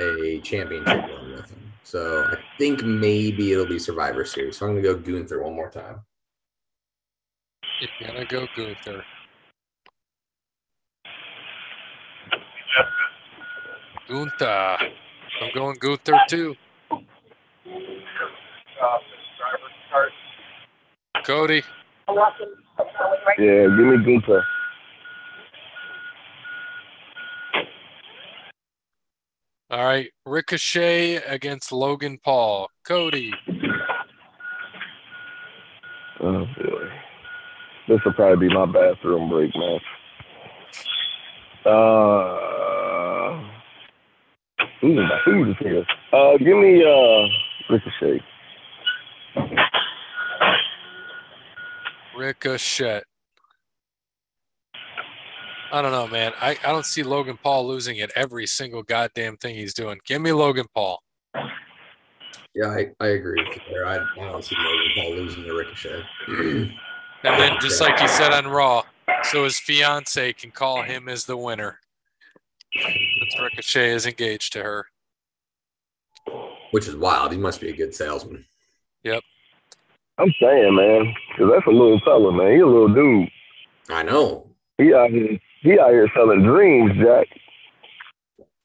a championship one with him? So I think maybe it'll be Survivor Series. So I'm going to go Gunther one more time. You're going to go Gunther. Gunther. I'm going Gunther too. Cody. Yeah, give me Gunther. All right, Ricochet against Logan Paul. Cody. Oh, boy. This will probably be my bathroom break match. My food is here. Give me Ricochet. Ricochet. I don't know, man. I don't see Logan Paul losing at every single goddamn thing he's doing. Give me Logan Paul. Yeah, I agree with you there. I don't see Logan Paul losing to Ricochet. And then just like you said on Raw, so his fiance can call him as the winner. Since Ricochet is engaged to her. Which is wild. He must be a good salesman. Yep. I'm saying, man, because that's a little fella, man. He's a little dude. I know. He out here selling dreams, Jack.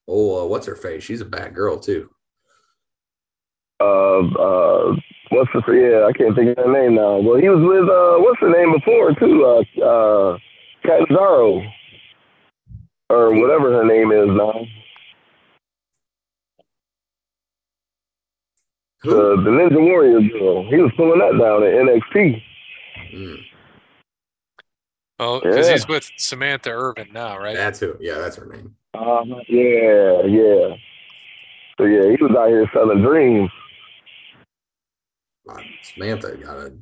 Oh, what's her face? She's a bad girl, too. I can't think of her name now. Well, he was with, what's her name before, too? Catanzaro. Or whatever her name is now. The Ninja Warrior girl. He was pulling that down at NXT. Mm. Oh, because he's with Samantha Irvin now, right? That's who. Yeah, that's her name. Yeah. So, yeah, he was out here selling dreams. Samantha got a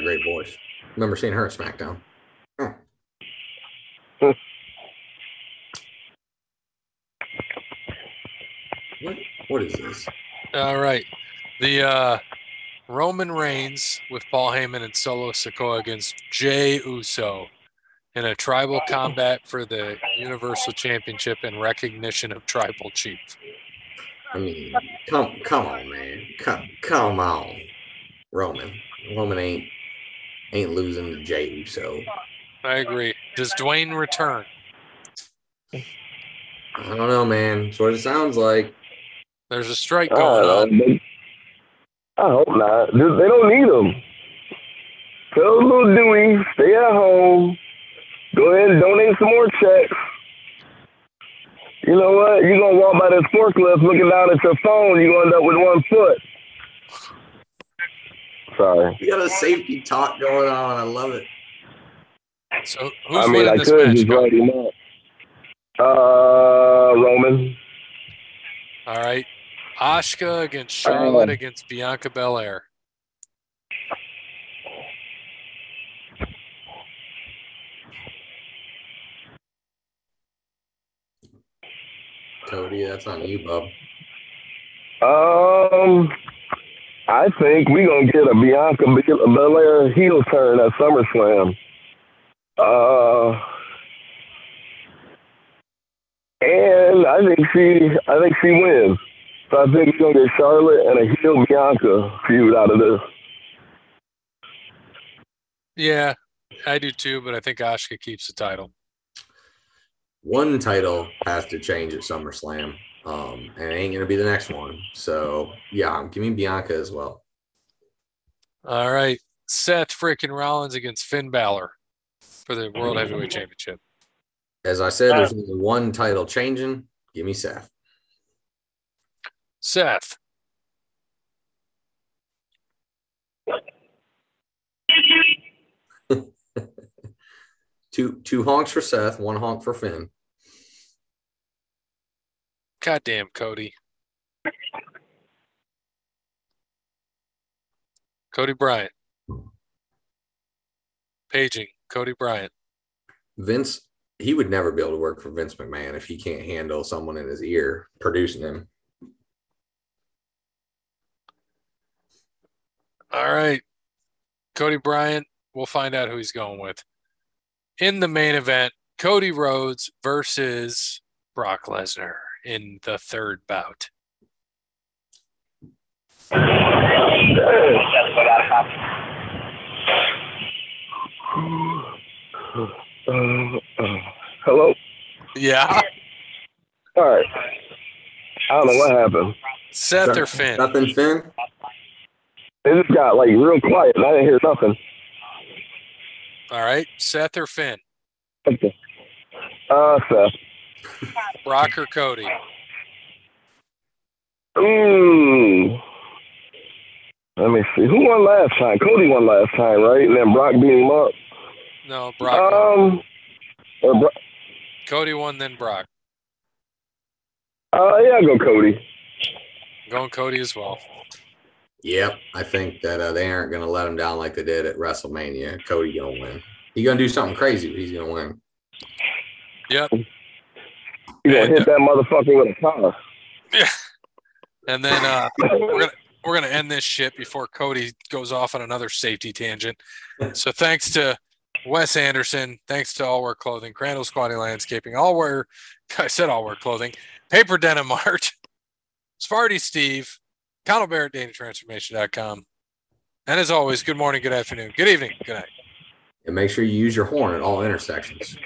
great voice. I remember seeing her at SmackDown. Huh. What is this? All right. The Roman Reigns with Paul Heyman and Solo Sikoa against Jey Uso in a tribal combat for the Universal Championship and recognition of Tribal Chief. I mean, come on, man. Come on, Roman. Roman ain't losing to Jey Uso. I agree. Does Dwayne return? I don't know, man. That's what it sounds like. There's a strike going on. I hope not. They don't need them. Tell little Dewey, stay at home. Go ahead and donate some more checks. You know what? You're going to walk by this forklift looking down at your phone. You're going to end up with 1 foot. Sorry. You got a safety talk going on. I love it. So who's winning this match? Just write him up. Roman. All right. Asuka against Charlotte against Bianca Belair. Cody, that's on you, bub. I think we're going to get a Bianca Belair heel turn at SummerSlam. And I think she wins. So I think he's going to get Charlotte and a heel Bianca feud out of this. Yeah, I do too, but I think Asuka keeps the title. One title has to change at SummerSlam, and it ain't going to be the next one. So, yeah, I'm giving Bianca as well. All right. Seth freaking Rollins against Finn Balor for the World Heavyweight Championship. As I said, there's only one title changing. Give me Seth. Seth. Two honks for Seth, one honk for Finn. Goddamn, Cody. Cody Bryant. Paging Cody Bryant. Vince, he would never be able to work for Vince McMahon if he can't handle someone in his ear producing him. All right, Cody Bryant, we'll find out who he's going with. In the main event, Cody Rhodes versus Brock Lesnar in the third bout. Hello? Yeah. All right. I don't know what happened. Seth or Finn? Nothing, Finn? It just got, like, real quiet. I didn't hear nothing. All right. Seth or Finn? Okay. Seth. Brock or Cody? Let me see. Who won last time? Cody won last time, right? And then Brock beat him up? No, Brock won. Cody won, then Brock. Yeah, I'll go Cody. Going Cody as well. Yep, I think that they aren't going to let him down like they did at WrestleMania. Cody going to win. He's going to do something crazy, but he's going to win. Yep. He's going to hit that motherfucker with a collar. Yeah. And then we're going to end this shit before Cody goes off on another safety tangent. So thanks to Wes Anderson. Thanks to All Wear Clothing, Crandall's Quality Landscaping, All Wear Clothing, PaperDenimArt, Sparty Steve, Connell Barrett, DailyTransformation.com. And as always, good morning, good afternoon, good evening, good night. And make sure you use your horn at all intersections.